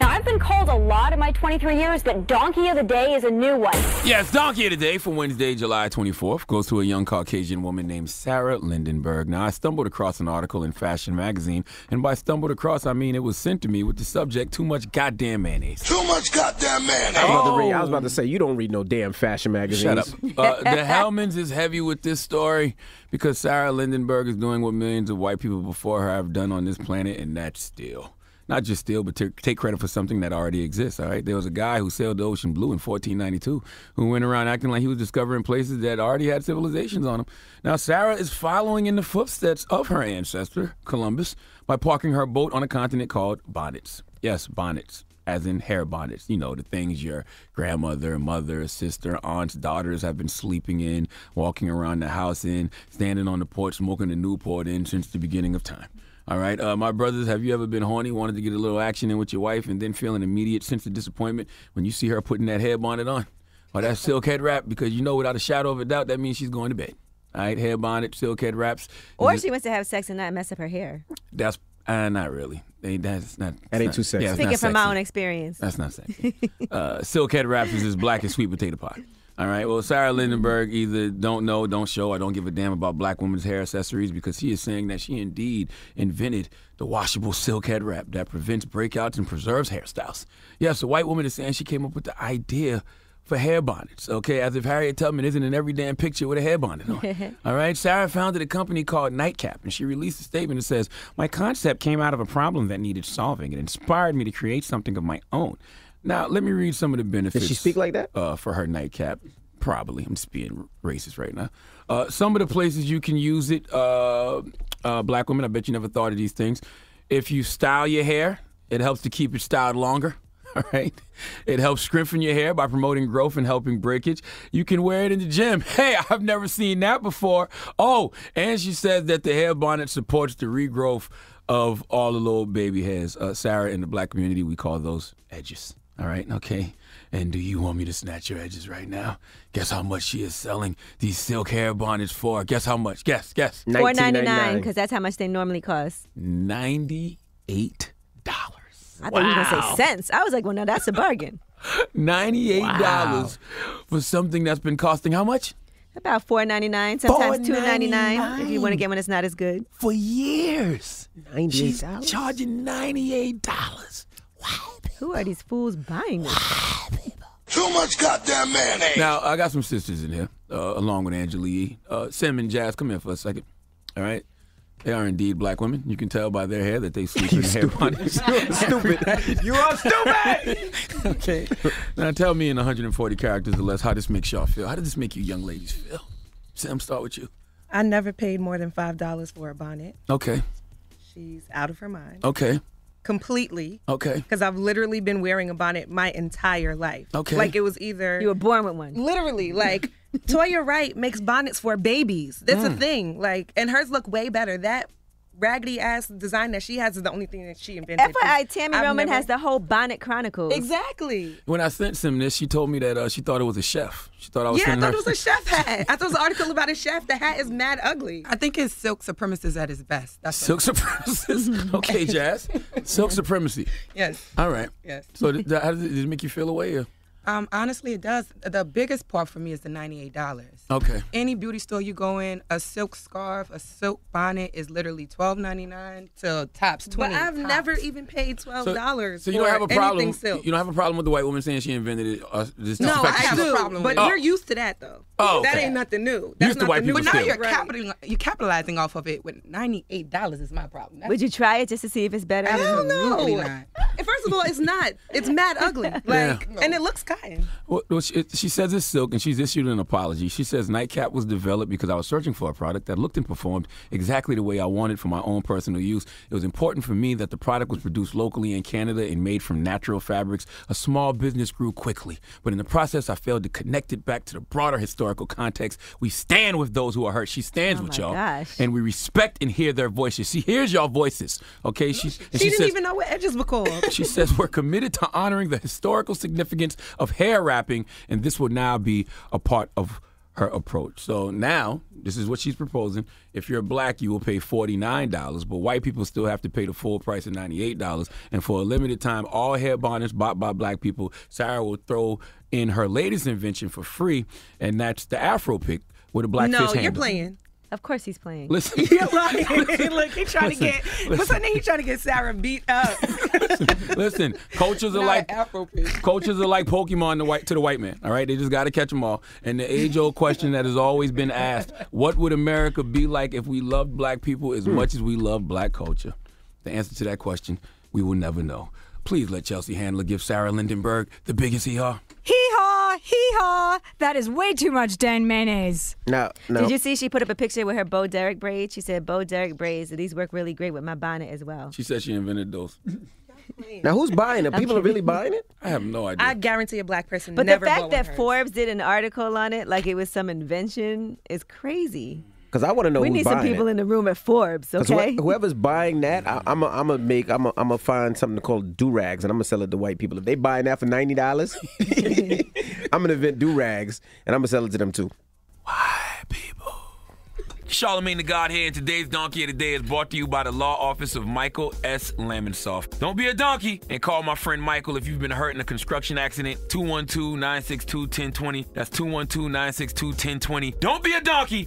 Now, I've been called a lot in my 23 years, but Donkey of the Day is a new one. Yes, Donkey of the Day for Wednesday, July 24th, goes to a young Caucasian woman named Sarah Lindenberg. Now, I stumbled across an article in Fashion Magazine, and by stumbled across, I mean it was sent to me with the subject, too much goddamn mayonnaise. Too much goddamn mayonnaise. I was about to say, you don't read no damn Fashion Magazines. Shut up. The Hellman's is heavy with this story because Sarah Lindenberg is doing what millions of white people before her have done on this planet, and that's steal. Not just steal, but take credit for something that already exists, all right? There was a guy who sailed the ocean blue in 1492 who went around acting like he was discovering places that already had civilizations on them. Now, Sarah is following in the footsteps of her ancestor, Columbus, by parking her boat on a continent called bonnets. Yes, bonnets, as in hair bonnets. You know, the things your grandmother, mother, sister, aunts, daughters have been sleeping in, walking around the house in, standing on the porch, smoking the Newport in since the beginning of time. All right, my brothers, have you ever been horny, wanted to get a little action in with your wife, and then feel an immediate sense of disappointment when you see her putting that hair bonnet on? Or that silk head wrap, because you know without a shadow of a doubt that means she's going to bed. All right, hair bonnet, silk head wraps. Or she wants to have sex and not mess up her hair. That's not really. That's not too sexy. Yeah, speaking from my own experience. That's not sexy. Silk head wraps is as black as sweet potato pie. All right, well, Sarah Lindenberg either don't know, don't show, or don't give a damn about black women's hair accessories because she is saying that she indeed invented the washable silk head wrap that prevents breakouts and preserves hairstyles. Yes, a white woman is saying she came up with the idea for hair bonnets, okay, as if Harriet Tubman isn't in every damn picture with a hair bonnet on. All right, Sarah founded a company called Nightcap, and she released a statement that says, "My concept came out of a problem that needed solving. It inspired me to create something of my own." Now, let me read some of the benefits. Did she speak like that? For her nightcap. Probably. I'm just being racist right now. Some of the places you can use it, black women, I bet you never thought of these things. If you style your hair, it helps to keep it styled longer. All right. It helps strengthen your hair by promoting growth and helping breakage. You can wear it in the gym. Hey, I've never seen that before. Oh, and she says that the hair bonnet supports the regrowth of all the little baby hairs. Sarah, in the black community, we call those edges. All right. Okay. And do you want me to snatch your edges right now? Guess how much she is selling these silk hair bonnets for? Guess how much? Guess. $4.99, because that's how much they normally cost. $98. I thought you were going to say cents. I was like, well, no, that's a bargain. $98 for something that's been costing how much? About $4.99, sometimes $2.99 if you want to get one that's not as good. For years. $98? She's charging $98. Wow. Who are these fools buying this? Wow, people. Too much goddamn mayonnaise. Now, I got some sisters in here, along with Angelique. Sim and Jazz, come here for a second. All right? They are indeed black women. You can tell by their hair that they sleep in hair bonnets. Stupid. You are stupid! Okay. Now, tell me in 140 characters or less how this makes y'all feel. How does this make you young ladies feel? Sim, start with you. I never paid more than $5 for a bonnet. Okay. She's out of her mind. Okay. Completely. Okay. Because I've literally been wearing a bonnet my entire life. Okay. Like, it was either... You were born with one. Literally. Like, Toya Wright makes bonnets for babies. That's a thing. Like, and hers look way better. That raggedy-ass design that she has is the only thing that she invented. FYI, Tammy Roman has the whole Bonnet Chronicles. Exactly. When I sent Sim this, she told me that she thought it was a chef. She thought I was sending her... Yeah, I thought it was a chef hat. I thought it was an article about a chef. The hat is mad ugly. I think it's silk supremacist at his best. That's silk supremacist? Okay, Jazz. Silk supremacy. Yes. All right. Yes. So how did it make you feel away? Or? Honestly, it does. The biggest part for me is the $98. Okay. Any beauty store you go in, a silk scarf, a silk bonnet is literally $12.99 to tops $20. But I've never even paid $12 so you don't have a problem. Silk. You don't have a problem with the white woman saying she invented it. No, I have a problem with it. But you're used to that, though. Oh, okay. That ain't nothing new. That's used to white people still. But now you're capitalizing off of it with $98 is my problem. Would you try it just to see if it's better? I don't know. Not. First of all, it's not. It's mad ugly. Like, and it looks kind. Well, she says it's silk, and she's issued an apology. She says Nightcap was developed because I was searching for a product that looked and performed exactly the way I wanted for my own personal use. It was important for me that the product was produced locally in Canada and made from natural fabrics. A small business grew quickly, but in the process, I failed to connect it back to the broader historical context. We stand with those who are hurt. She stands with y'all, and we respect and hear their voices. She hears y'all voices, okay? She didn't even know what edges were called. She says we're committed to honoring the historical significance of hair wrapping, and this will now be a part of her approach. So now, this is what she's proposing. If you're black, you will pay $49, but white people still have to pay the full price of $98. And for a limited time, all hair bonnets bought by black people, Sarah will throw in her latest invention for free, and that's the Afro pick with a black fish handle. No, you're playing. Of course he's playing. Listen. You're lying. Look, he's trying to get... What's her name? He's trying to get Sarah beat up. Listen, coaches are like... Coaches are like Pokemon to the white man, all right? They just got to catch them all. And the age-old question that has always been asked, what would America be like if we loved black people as much as we love black culture? The answer to that question, we will never know. Please let Chelsea Handler give Sarah Lindenberg the biggest hee-haw. Hee-haw, hee-haw. That is way too much damn mayonnaise. No. Did you see she put up a picture with her Bo Derek braids? She said, Bo Derek braids, these work really great with my bonnet as well. She said she invented those. Now, who's buying it? People are really buying it? I have no idea. I guarantee a black person never bought it. But the fact that Forbes did an article on it, like it was some invention, is crazy. Because I want to know who's buying it. We need some people in the room at Forbes, okay? Whoever's buying that, I'm gonna find something called do-rags, and I'm going to sell it to white people. If they buying that for $90, I'm going to invent do-rags, and I'm going to sell it to them, too. White people. Charlamagne the God here, and today's Donkey of the Day is brought to you by the law office of Michael S. Lamonsoff. Don't be a donkey and call my friend Michael if you've been hurt in a construction accident. 212-962-1020. That's 212-962-1020. Don't be a donkey.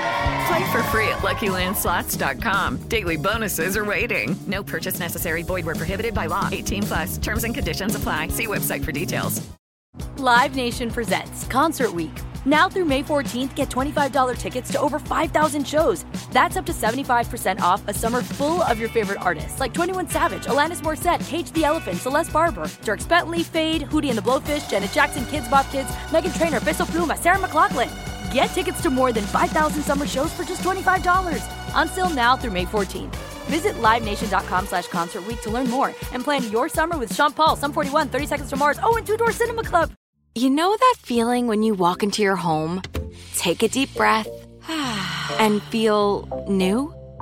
Play for free at LuckyLandSlots.com. Daily bonuses are waiting. No purchase necessary. Void where prohibited by law. 18 plus. Terms and conditions apply. See website for details. Live Nation presents Concert Week. Now through May 14th, get $25 tickets to over 5,000 shows. That's up to 75% off a summer full of your favorite artists, like 21 Savage, Alanis Morissette, Cage the Elephant, Celeste Barber, Dierks Bentley, Fade, Hootie and the Blowfish, Janet Jackson, Kids Bop Kids, Meghan Trainor, Bissell Pluma, Sarah McLachlan. Get tickets to more than 5,000 summer shows for just $25. Until now through May 14th. Visit LiveNation.com/Concert Week to learn more and plan your summer with Sean Paul, Sum 41, 30 Seconds to Mars, and Two Door Cinema Club. You know that feeling when you walk into your home, take a deep breath, and feel new?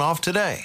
off today.